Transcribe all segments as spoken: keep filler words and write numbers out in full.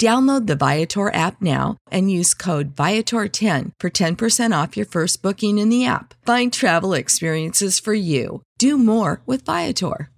Download the Viator app now and use code Viator ten for ten percent off your first booking in the app. Find travel experiences for you. Do more with Viator.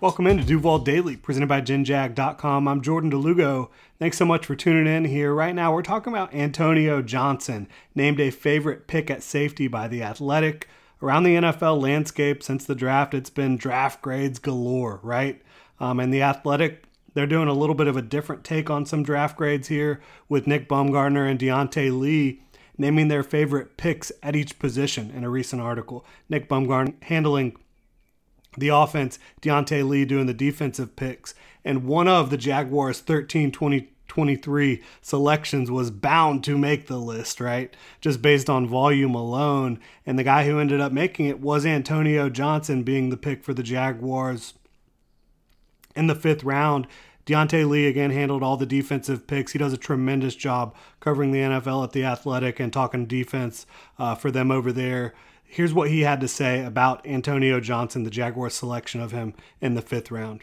Welcome into Duval Daily, presented by Gin Jag dot com. I'm Jordan DeLugo. Thanks so much for tuning in here. Right now, we're talking about Antonio Johnson, named a favorite pick at safety by The Athletic. Around the N F L landscape since the draft, it's been draft grades galore, right? Um, and The Athletic, they're doing a little bit of a different take on some draft grades here with Nick Baumgartner and Diante Lee naming their favorite picks at each position in a recent article. Nick Baumgartner handling the offense, Diante Lee doing the defensive picks. And one of the Jaguars' thirteen twenty twenty-three selections was bound to make the list, right? Just based on volume alone. And the guy who ended up making it was Antonio Johnson, being the pick for the Jaguars in the fifth round. Diante Lee again handled all the defensive picks. He does a tremendous job covering the N F L at The Athletic and talking defense uh, for them over there. Here's what he had to say about Antonio Johnson, the Jaguars selection of him in the fifth round.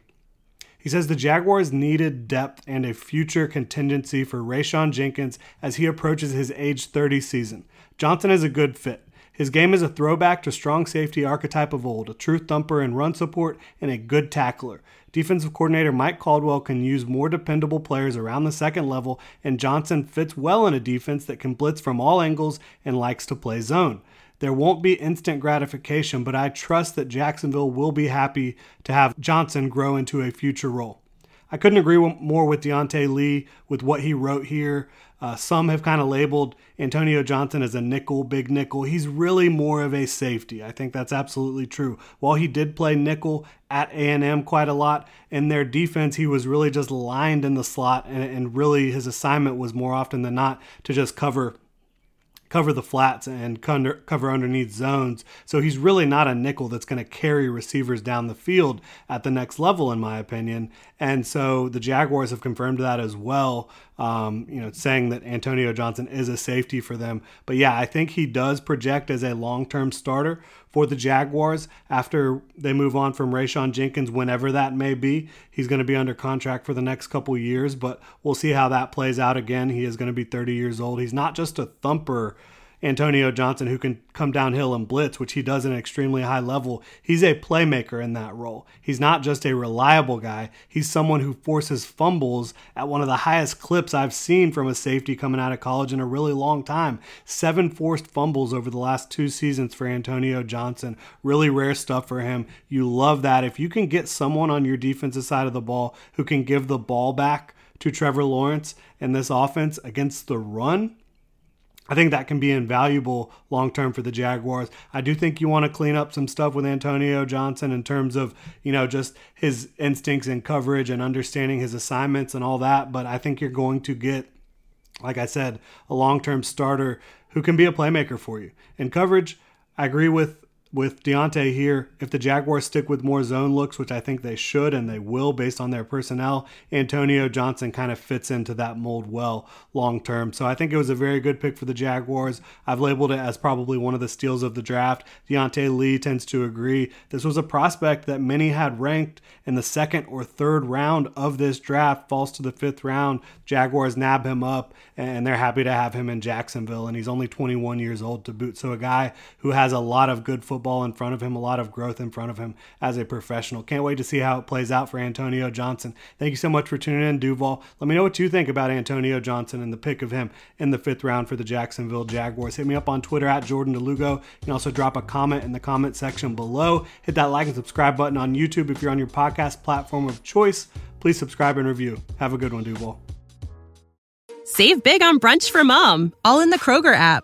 He says the Jaguars needed depth and a future contingency for Rayshawn Jenkins as he approaches his age thirty season. Johnson is a good fit. His game is a throwback to strong safety archetype of old, a true thumper and run support, and a good tackler. Defensive coordinator Mike Caldwell can use more dependable players around the second level, and Johnson fits well in a defense that can blitz from all angles and likes to play zone. There won't be instant gratification, but I trust that Jacksonville will be happy to have Johnson grow into a future role. I couldn't agree more with Diante Lee with what he wrote here. Uh, some have kind of labeled Antonio Johnson as a nickel, big nickel. He's really more of a safety. I think that's absolutely true. While he did play nickel at A and M quite a lot, in their defense, he was really just lined in the slot, and, and really his assignment was more often than not to just cover cover the flats and cover underneath zones. So he's really not a nickel that's going to carry receivers down the field at the next level, in my opinion. And so the Jaguars have confirmed that as well, um, you know, saying that Antonio Johnson is a safety for them. But yeah, I think he does project as a long-term starter for the Jaguars after they move on from Rayshawn Jenkins, whenever that may be. He's going to be under contract for the next couple years, but we'll see how that plays out. Again, he is going to be thirty years old. He's not just a thumper, Antonio Johnson, who can come downhill and blitz, which he does at an extremely high level. He's a playmaker in that role. He's not just a reliable guy. He's someone who forces fumbles at one of the highest clips I've seen from a safety coming out of college in a really long time. Seven forced fumbles over the last two seasons for Antonio Johnson. Really rare stuff for him. You love that. If you can get someone on your defensive side of the ball who can give the ball back to Trevor Lawrence in this offense against the run, I think that can be invaluable long-term for the Jaguars. I do think you want to clean up some stuff with Antonio Johnson in terms of, you know, just his instincts and coverage and understanding his assignments and all that. But I think you're going to get, like I said, a long-term starter who can be a playmaker for you. In coverage, I agree with with Diante here, if the Jaguars stick with more zone looks, which I think they should and they will based on their personnel, Antonio Johnson kind of fits into that mold well long term. So I think it was a very good pick for the Jaguars. I've labeled it as probably one of the steals of the draft. Diante Lee tends to agree. This was a prospect that many had ranked in the second or third round of this draft, falls to the fifth round. Jaguars nab him up, and they're happy to have him in Jacksonville, and he's only twenty-one years old to boot. So a guy who has a lot of good football Football in front of him, a lot of growth in front of him as a professional. Can't wait to see how it plays out for Antonio Johnson. Thank you so much for tuning in, Duval. Let me know what you think about Antonio Johnson and the pick of him in the fifth round for the Jacksonville Jaguars. Hit me up on Twitter at Jordan DeLugo. You can also drop a comment in the comment section below. Hit that like and subscribe button on YouTube if you're on your podcast platform of choice. Please subscribe and review. Have a good one, Duval. Save big on brunch for mom, all in the Kroger app.